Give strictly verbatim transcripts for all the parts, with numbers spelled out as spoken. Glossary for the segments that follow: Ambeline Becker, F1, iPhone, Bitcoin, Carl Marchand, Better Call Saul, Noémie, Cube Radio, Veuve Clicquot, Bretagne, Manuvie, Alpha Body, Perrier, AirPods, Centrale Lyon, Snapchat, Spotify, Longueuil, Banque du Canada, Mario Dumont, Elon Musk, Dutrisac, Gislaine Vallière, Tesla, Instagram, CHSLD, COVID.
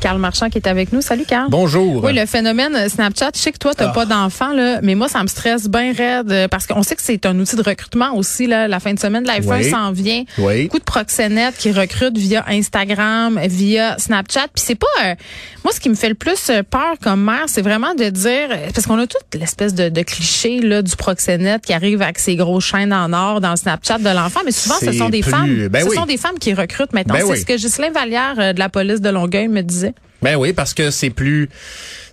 Carl Marchand qui est avec nous. Salut, Carl. Bonjour. Oui, le phénomène Snapchat, je sais que toi, t'as ah. pas d'enfant, là, mais moi, ça me stresse bien raide parce qu'on sait que c'est un outil de recrutement aussi, là. La fin de semaine de la F un oui. s'en vient. Oui. Beaucoup de proxénètes qui recrutent via Instagram, via Snapchat. Puis c'est pas, euh, moi, ce qui me fait le plus peur comme mère, c'est vraiment de dire, parce qu'on a toute l'espèce de, de cliché, là, du proxénète qui arrive avec ses grosses chaînes en or dans le Snapchat de l'enfant, mais souvent, c'est ce sont des plus... femmes. Ben ce oui. sont des femmes qui recrutent maintenant. Ben c'est oui. ce que Gislaine Vallière de la police de Longueuil me disait. Ben oui, parce que c'est plus,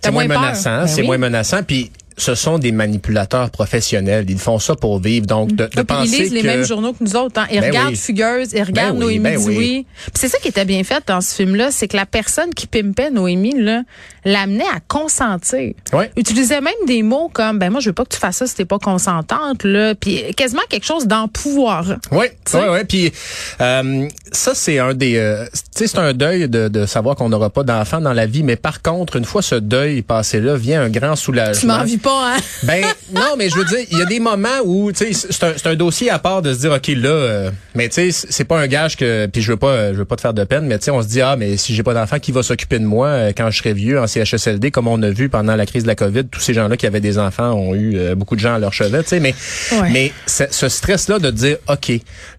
c'est moins, moins menaçant, ben c'est oui. moins menaçant, puis ce sont des manipulateurs professionnels. Ils font ça pour vivre, donc de, de oui, penser ils lisent que... les mêmes journaux que nous autres. Hein. Ils ben regardent oui. Fugueuse, ils regardent ben Noémie ben dit oui. oui. Puis c'est ça qui était bien fait dans ce film-là, c'est que la personne qui pimpait Noémie là, l'amenait à consentir. Oui. Utilisait même des mots comme ben moi je veux pas que tu fasses ça si t'es pas consentante là, puis quasiment quelque chose d'empouvoir. Oui, oui, oui. Puis euh, ça c'est un des, euh, tu sais c'est un deuil de, de savoir qu'on n'aura pas d'enfant dans la vie, mais par contre une fois ce deuil passé là, vient un grand soulagement. Tu Pas, hein? Ben non, mais je veux dire, il y a des moments où tu sais, c'est un, c'est un dossier à part de se dire ok là, euh, mais tu sais, c'est pas un gage que, puis je veux pas, je veux pas te faire de peine, mais tu sais, on se dit ah mais si j'ai pas d'enfant, qui va s'occuper de moi euh, quand je serai vieux en C H S L D, comme on a vu pendant la crise de la COVID, tous ces gens-là qui avaient des enfants ont eu euh, beaucoup de gens à leur chevet, tu sais, mais ouais. mais ce stress-là de dire ok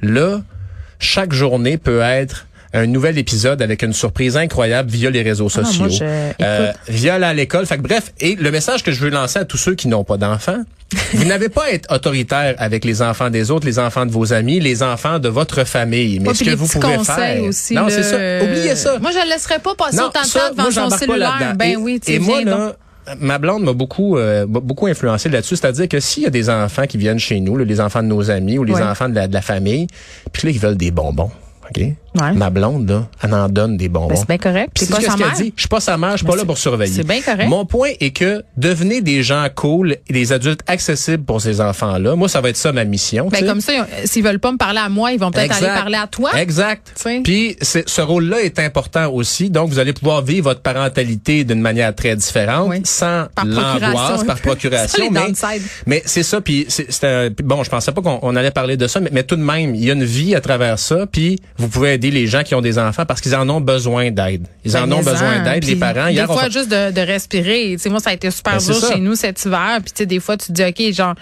là, chaque journée peut être un nouvel épisode avec une surprise incroyable via les réseaux ah, sociaux, moi, euh, via là, à l'école. Fait que, bref, et le message que je veux lancer à tous ceux qui n'ont pas d'enfants, vous n'avez pas à être autoritaire avec les enfants des autres, les enfants de vos amis, les enfants de votre famille. Mais ouais, ce que vous pouvez faire, aussi, non, le... c'est ça. Oubliez ça. Moi, je ne laisserai pas passer non, autant de temps devant son cellulaire. Ben et, oui, tu sais. Et moi donc... là. Ma blonde m'a beaucoup euh, beaucoup influencé là-dessus, c'est-à-dire que s'il y a des enfants qui viennent chez nous, là, les enfants de nos amis ou les ouais. enfants de la, de la famille, puis là ils veulent des bonbons. OK? Ouais. Ma blonde, là, elle en donne des bonbons. Ben, c'est bien correct. Pis c'est pas ce qu'elle dit. Je suis pas sa mère, je suis pas là pour surveiller. C'est bien correct. Mon point est que devenez des gens cool et des adultes accessibles pour ces enfants-là. Moi, ça va être ça ma mission. Ben, t'sais. Comme ça, s'ils veulent pas me parler à moi, ils vont peut-être exact. Aller parler à toi. Exact. Puis ce rôle-là est important aussi. Donc, vous allez pouvoir vivre votre parentalité d'une manière très différente, oui. sans par l'angoisse, par procuration. Ça, mais, mais, mais c'est ça. Puis c'est, c'est un, bon, je pensais pas qu'on on allait parler de ça, mais, mais tout de même, il y a une vie à travers ça. Puis vous pouvez aider les gens qui ont des enfants parce qu'ils en ont besoin d'aide. Ils ben en ont besoin ans, d'aide, les parents. Hier, des fois, on... juste de, de respirer. Tu sais, moi, ça a été super ben dur chez nous cet hiver. Puis, tu sais, des fois, tu te dis, OK, genre,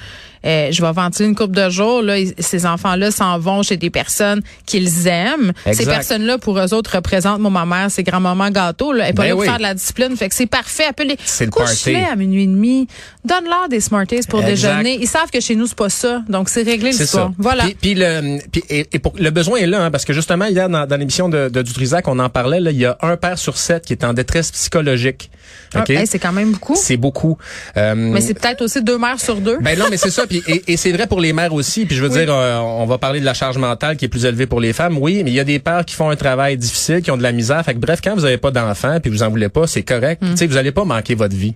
euh, je vais ventiler une couple de jours. Là, ils, ces enfants-là s'en vont chez des personnes qu'ils aiment. Exact. Ces personnes-là, pour eux autres, représentent, moi, ma mère, c'est grand-maman gâteau. Là, elle est pas ben là oui. pour faire de la discipline. Fait que c'est parfait. Appelez. C'est le party. À minuit et demi. Donne-leur des Smarties pour exact. Déjeuner. Ils savent que chez nous, c'est pas ça. Donc, c'est réglé c'est l'histoire. Ça. Voilà. Puis, puis le, puis, et, et pour, le besoin est là, hein, parce que justement, hier, dans, dans l'émission de, de Dutrisac, on en parlait, là, il y a un père sur sept qui est en détresse psychologique. Okay? Ah, hey, c'est quand même beaucoup. C'est beaucoup. Euh, mais c'est peut-être aussi deux mères sur deux. Ben non, mais c'est ça. Pis, et, et c'est vrai pour les mères aussi. Puis je veux oui. dire, euh, on va parler de la charge mentale qui est plus élevée pour les femmes. Oui, mais il y a des pères qui font un travail difficile, qui ont de la misère. Fait que bref, quand vous n'avez pas d'enfant puis vous en voulez pas, c'est correct. Mm. Tu sais, vous n'allez pas manquer votre vie.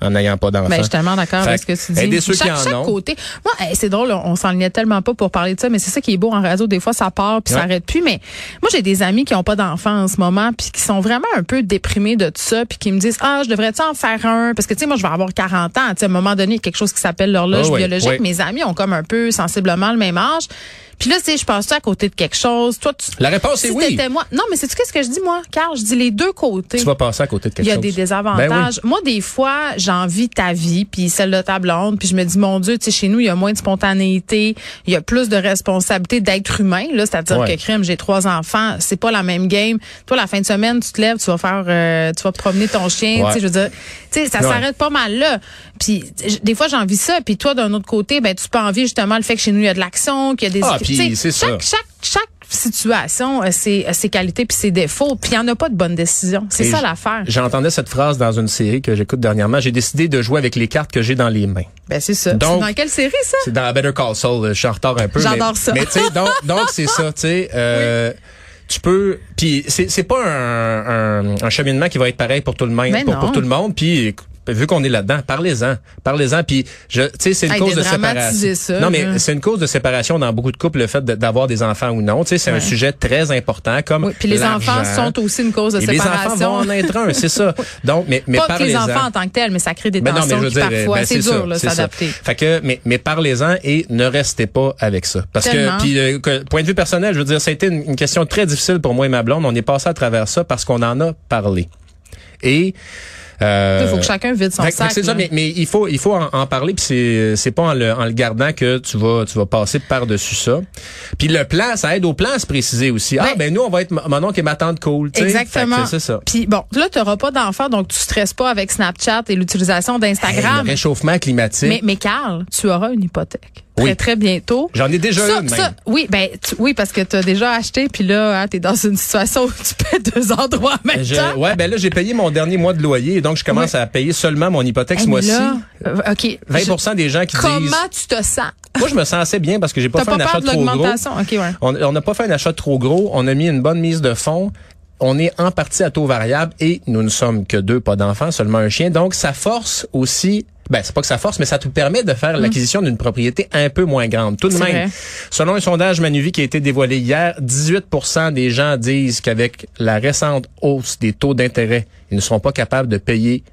En n'ayant pas d'enfants. Ben, je suis tellement d'accord fait avec ce que tu dis. Aider ceux chaque, qui en chaque ont. Côté. Moi, c'est drôle, on s'enlignait tellement pas pour parler de ça, mais c'est ça qui est beau en radio. Des fois, ça part puis ouais. ça arrête plus. Mais moi, j'ai des amis qui ont pas d'enfants en ce moment puis qui sont vraiment un peu déprimés de tout ça puis qui me disent, ah, je devrais-tu en faire un? Parce que, tu sais, moi, je vais avoir quarante ans. Tu sais, à un moment donné, il y a quelque chose qui s'appelle l'horloge oh, biologique. Oui. Mes amis ont comme un peu sensiblement le même âge. Puis là, tu sais, je passe-tu à côté de quelque chose? Toi, tu, la réponse si est oui. Moi, non, mais sais-tu qu'est-ce que je dis, moi? Car je dis les deux côtés. Tu vas passer à côté de quelque chose. Il y a chose. Des désavantages. Ben oui. Moi, des fois, j'envie ta vie, puis celle de ta blonde, puis je me dis, mon Dieu, tu sais, chez nous, il y a moins de spontanéité, il y a plus de responsabilité d'être humain, là, c'est-à-dire ouais. que crime, j'ai trois enfants, c'est pas la même game. Toi, la fin de semaine, tu te lèves, tu vas faire, euh, tu vas promener ton chien, ouais. tu sais, je veux dire, tu sais, ça ouais. s'arrête pas mal là. Puis des fois, j'envie ça, puis toi, d'un autre côté, ben, tu peux envier justement le fait que chez nous, il y a de l'action, qu'il y a des ah, Puis, c'est chaque, ça. chaque chaque situation a ses, a ses qualités puis ses défauts, puis il n'y en a pas de bonne décision. C'est Et ça l'affaire. J'entendais cette phrase dans une série que j'écoute dernièrement. J'ai décidé de jouer avec les cartes que j'ai dans les mains. Ben c'est ça. Donc, c'est dans quelle série ça? C'est dans Better Call Saul. Je suis en retard un peu. J'adore mais, ça. Mais tu sais, donc, donc c'est ça. Tu sais, euh, oui. tu peux. Puis c'est, c'est pas un, un, un cheminement qui va être pareil pour tout le monde. Pour, pour tout le monde. Puis vu qu'on est là-dedans, parlez-en, parlez-en. Puis, je, tu sais, c'est une hey, cause de séparation. Ça, non, mais hein. c'est une cause de séparation dans beaucoup de couples, le fait de, d'avoir des enfants ou non. Tu sais, c'est ouais. un sujet très important, comme oui, puis les enfants sont aussi une cause de et séparation. Les enfants vont en être un, c'est ça. Donc, mais, mais pas que les enfants en tant que tels, mais ça crée des tensions mais non, mais qui dire, parfois, ben, c'est, c'est dur là, c'est s'adapter. Ça. Fait que, mais, mais parlez-en et ne restez pas avec ça, parce Tellement. que, puis, euh, que, point de vue personnel, je veux dire, ça a été une, une question très difficile pour moi et ma blonde. On est passé à travers ça parce qu'on en a parlé. Et Euh, il faut que chacun vide son fait, sac. C'est ça, mais, mais il faut il faut en, en parler, puis c'est c'est pas en le en le gardant que tu vas tu vas passer par-dessus ça. Puis le plan, ça aide au plan à se préciser aussi. Ben, ah ben nous on va être mon oncle et ma tante cool, tu sais. Exactement. Fait que c'est ça. Puis bon, là t'auras pas d'enfant, donc tu stresses pas avec Snapchat et l'utilisation d'Instagram. Hey, le réchauffement climatique. Mais mais Carl, tu auras une hypothèque. Oui. Très, très bientôt. J'en ai déjà ça, une, ça, même. Oui, ben, tu, oui, parce que tu as déjà acheté, puis là, hein, tu es dans une situation où tu paies deux endroits en même je, temps. Oui, ben là, j'ai payé mon dernier mois de loyer, et donc je commence oui. à payer seulement mon hypothèque hey, ce mois-ci. Là, okay, vingt pour cent je, des gens qui comment disent... Comment tu te sens? Moi, je me sens assez bien parce que j'ai pas T'as fait pas un achat de trop gros. Okay, ouais. On n'a pas fait un achat trop gros. On a mis une bonne mise de fonds. On est en partie à taux variable et nous ne sommes que deux, pas d'enfants, seulement un chien. Donc, ça force aussi... Ben, c'est pas que ça force, mais ça te permet de faire l'acquisition d'une propriété un peu moins grande. Tout de c'est même, vrai. Selon un sondage Manuvie qui a été dévoilé hier, dix-huit pour cent des gens disent qu'avec la récente hausse des taux d'intérêt, ils ne seront pas capables de payer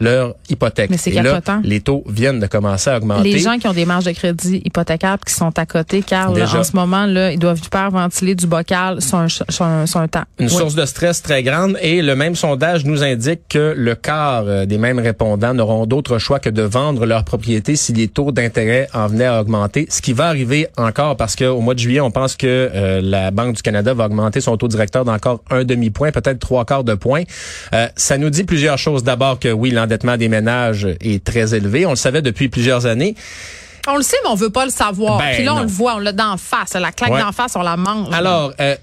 leur hypothèque. Mais c'est Et là, les taux viennent de commencer à augmenter. Les gens qui ont des marges de crédit hypothécaires qui sont à côté, car là, en ce moment, là, ils doivent hyperventiler du bocal sur un, sur un, sur un temps. Une oui. source de stress très grande. Et le même sondage nous indique que le quart des mêmes répondants n'auront d'autre choix que de vendre leur propriété si les taux d'intérêt en venaient à augmenter. Ce qui va arriver encore, parce qu'au mois de juillet, on pense que euh, la Banque du Canada va augmenter son taux directeur d'encore un demi-point, peut-être trois quarts de point. Euh, ça nous dit plusieurs choses. D'abord que oui, l'endettement des ménages est très élevé. On le savait depuis plusieurs années. On le sait, mais on veut pas le savoir. Ben, Puis là, on non. le voit, on l'a d'en face. La claque ouais. d'en face, on la mange. Alors, euh,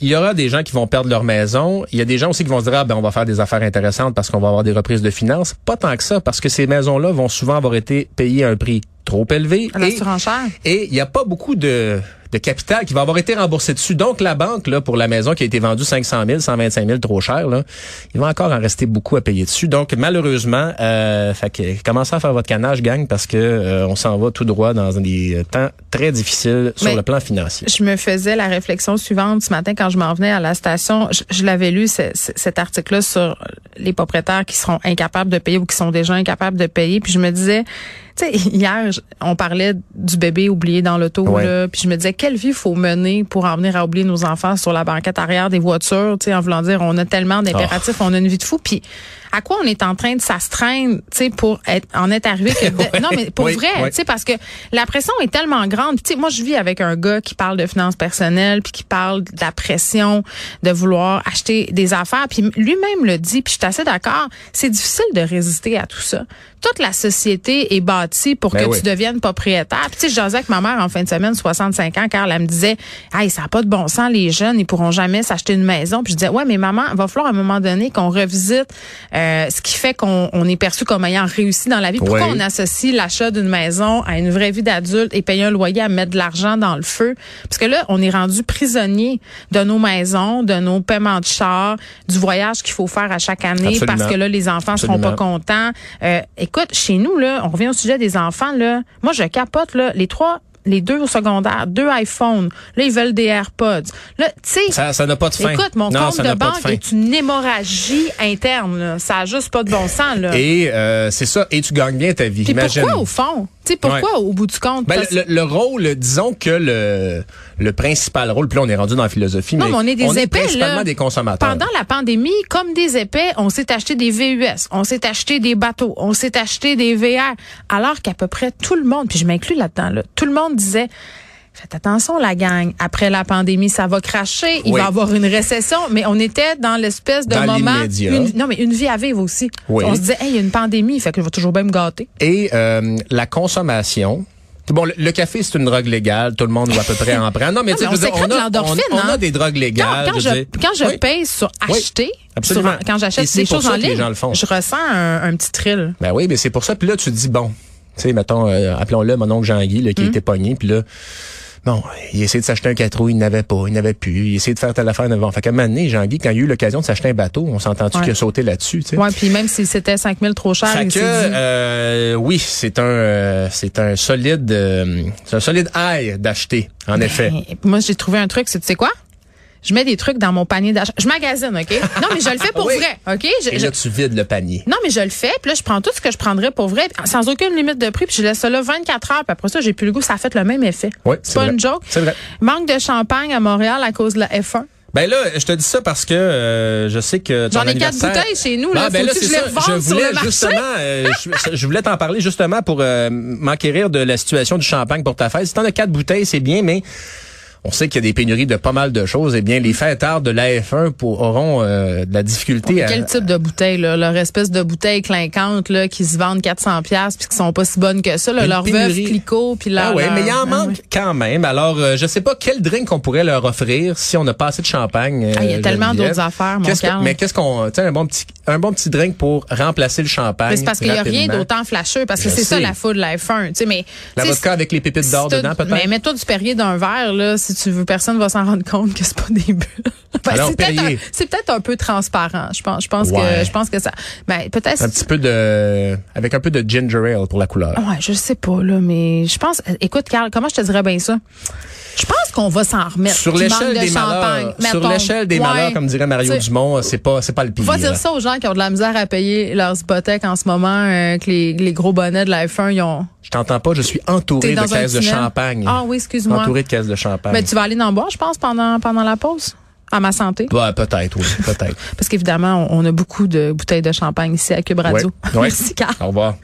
il y aura des gens qui vont perdre leur maison. Il y a des gens aussi qui vont se dire, ah, ben, on va faire des affaires intéressantes parce qu'on va avoir des reprises de finances. Pas tant que ça, parce que ces maisons-là vont souvent avoir été payées à un prix trop élevé. À la surenchère. Et il n'y a pas beaucoup de... de capital qui va avoir été remboursé dessus. Donc, la banque, là, pour la maison qui a été vendue cinq cent mille, cent vingt-cinq mille, trop cher, là, il va encore en rester beaucoup à payer dessus. Donc, malheureusement, euh, fait que, commencez à faire votre canage, gang, parce que euh, on s'en va tout droit dans des temps très difficiles sur Mais, le plan financier. Je me faisais la réflexion suivante ce matin quand je m'en venais à la station. Je, je l'avais lu, c'est, c'est, cet article-là, sur les propriétaires qui seront incapables de payer ou qui sont déjà incapables de payer. Puis je me disais... Tu sais, hier, on parlait du bébé oublié dans l'auto, ouais. là, puis je me disais, quelle vie faut mener pour en venir à oublier nos enfants sur la banquette arrière des voitures, tu sais, en voulant dire, on a tellement d'impératifs, oh. on a une vie de fou, puis à quoi on est en train de s'astreindre, tu sais, pour être, en être arrivé que... ouais. Non, mais pour oui. vrai, ouais. tu sais, parce que la pression est tellement grande. Tu sais, moi, je vis avec un gars qui parle de finances personnelles, puis qui parle de la pression de vouloir acheter des affaires, puis lui-même le dit, puis je suis assez d'accord, c'est difficile de résister à tout ça. Toute la société est bâtie pour ben que oui. tu deviennes propriétaire. Puis tu sais, je jasais avec ma mère en fin de semaine, soixante-cinq ans, Carl, elle me disait, hey, ça n'a pas de bon sens, les jeunes, ils pourront jamais s'acheter une maison. Puis je disais, ouais, mais maman, il va falloir à un moment donné qu'on revisite euh, ce qui fait qu'on on est perçu comme ayant réussi dans la vie. Pourquoi oui. on associe l'achat d'une maison à une vraie vie d'adulte et payer un loyer à mettre de l'argent dans le feu? Parce que là, on est rendu prisonnier de nos maisons, de nos paiements de char, du voyage qu'il faut faire à chaque année. Absolument. Parce que là, les enfants Absolument. seront pas contents. Euh, écoute, chez nous, là, on revient au sujet des enfants, là, moi, je capote, là, les trois, les deux au secondaire, deux iPhones, là, ils veulent des AirPods. Là, tu sais. Ça, ça n'a pas de fin. Écoute, mon non, compte de banque de est une hémorragie interne, là. Ça n'a juste pas de bon sens, là. Et, euh, c'est ça. Et tu gagnes bien ta vie. Puis pourquoi, au fond? Tu sais, pourquoi, ouais. au bout du compte? Ben, le, le, le rôle, disons que le, le principal rôle, puis là, on est rendu dans la philosophie, non, mais, mais on est, des on épais, est principalement là, des consommateurs. Pendant la pandémie, comme des épais, on s'est acheté des V U S, on s'est acheté des bateaux, on s'est acheté des V R, alors qu'à peu près tout le monde, puis je m'inclus là-dedans, là, tout le monde disait... Faites attention, la gang. Après la pandémie, ça va cracher. Il oui. va y avoir une récession. Mais on était dans l'espèce de dans moment... Une, non, mais une vie à vivre aussi. Oui. On se disait, hey, il y a une pandémie, fait que je vais toujours bien me gâter. Et euh, la consommation... Bon, le, le café, c'est une drogue légale. Tout le monde doit à peu près en prendre. Non, mais, non, mais on dire, on, a, on, on hein? a des drogues légales. Quand, quand je, je, quand je oui. paye sur acheter... Oui. Absolument. Sur, quand j'achète des choses en ligne, je ressens un, un petit thrill. Ben oui, mais c'est pour ça. Puis là, tu te dis, bon... Tu sais, mettons, euh, appelons-le mon oncle Jean-Guy, là, qui mmh. était pogné, puis là, Bon, il essayait de s'acheter un quatre roues, il n'avait pas, il n'avait plus. Il essayait de faire telle affaire, il n'avait pas. Fait qu'à un moment donné, Jean-Guy, quand il a eu l'occasion de s'acheter un bateau, on s'entend-tu ouais. qu'il a sauté là-dessus, tu sais? Ouais, puis même si c'était cinq mille trop cher, fait il que, s'est dit... euh, oui, c'est un, euh, c'est un solide, euh, c'est un solide aïe d'acheter, en Mais, effet. Moi, j'ai trouvé un truc, c'est, tu sais quoi? Je mets des trucs dans mon panier d'achat. Je magasine, OK? Non, mais je le fais pour oui. vrai, OK? Je, Et là, je... tu vides le panier. Non, mais je le fais. Puis là, je prends tout ce que je prendrais pour vrai, sans aucune limite de prix. Puis je laisse ça là vingt-quatre heures. Puis après ça, j'ai plus le goût. Ça a fait le même effet. Oui, c'est pas vrai. Une joke. C'est vrai. Manque de champagne à Montréal à cause de la F un. Ben là, je te dis ça parce que euh, je sais que ton j'en ai quatre bouteilles chez nous là, ah, ben là c'est je, ça. je voulais justement euh, je, je voulais t'en parler justement pour euh, m'enquérir de la situation du champagne pour ta fête. Si t'en as quatre bouteilles, c'est bien, mais on sait qu'il y a des pénuries de pas mal de choses. Eh bien, les fêtards de la F un pour, auront euh, de la difficulté bon, à... Quel type de bouteille, là? Leur espèce de bouteille clinquante, là, qui se vendent quatre cents piastres puis qui sont pas si bonnes que ça, là, leur Veuve Clicquot, puis leur... Ah oui, leur... mais il en ah manque oui. quand même. Alors, euh, je sais pas quel drink on pourrait leur offrir si on n'a pas assez de champagne. Euh, ah, il y a tellement d'autres affaires, mon qu'est-ce que, Mais qu'est-ce qu'on... Tu sais, un bon petit un bon petit drink pour remplacer le champagne. Mais c'est parce qu'il y a rien d'autant flasheux, parce que je c'est sais. ça la foule de la F un. Tu sais, mais... La vodka avec les pépites d'or dedans, peut-être? Mais mets-toi du Perrier d'un verre, là. Si tu veux, personne va s'en rendre compte que c'est pas des bulles. Ben, Alors, c'est, peut-être un, c'est peut-être un peu transparent. Je pense, je pense ouais. que, je pense que ça. Ben, peut-être. Un petit peu de, avec un peu de ginger ale pour la couleur. Ouais, je sais pas, là, mais je pense, écoute, Carl, comment je te dirais bien ça? Je pense qu'on va s'en remettre. Sur l'échelle des malheurs. Sur l'échelle des ouais, malheurs, comme dirait Mario Dumont, c'est pas, c'est pas le pire. On va dire ça aux gens qui ont de la misère à payer leurs hypothèques en ce moment, euh, que les, les gros bonnets de la F un, ils ont. Je t'entends pas, je suis entouré de caisses de champagne. Ah oui, excuse-moi. Entouré de caisses de champagne. Mais tu vas aller en boire, je pense, pendant, pendant la pause. À ma santé? Ouais, peut-être, oui, peut-être. Parce qu'évidemment, on a beaucoup de bouteilles de champagne ici à Cube Radio. Ouais, ouais. Merci, Carl. Au revoir.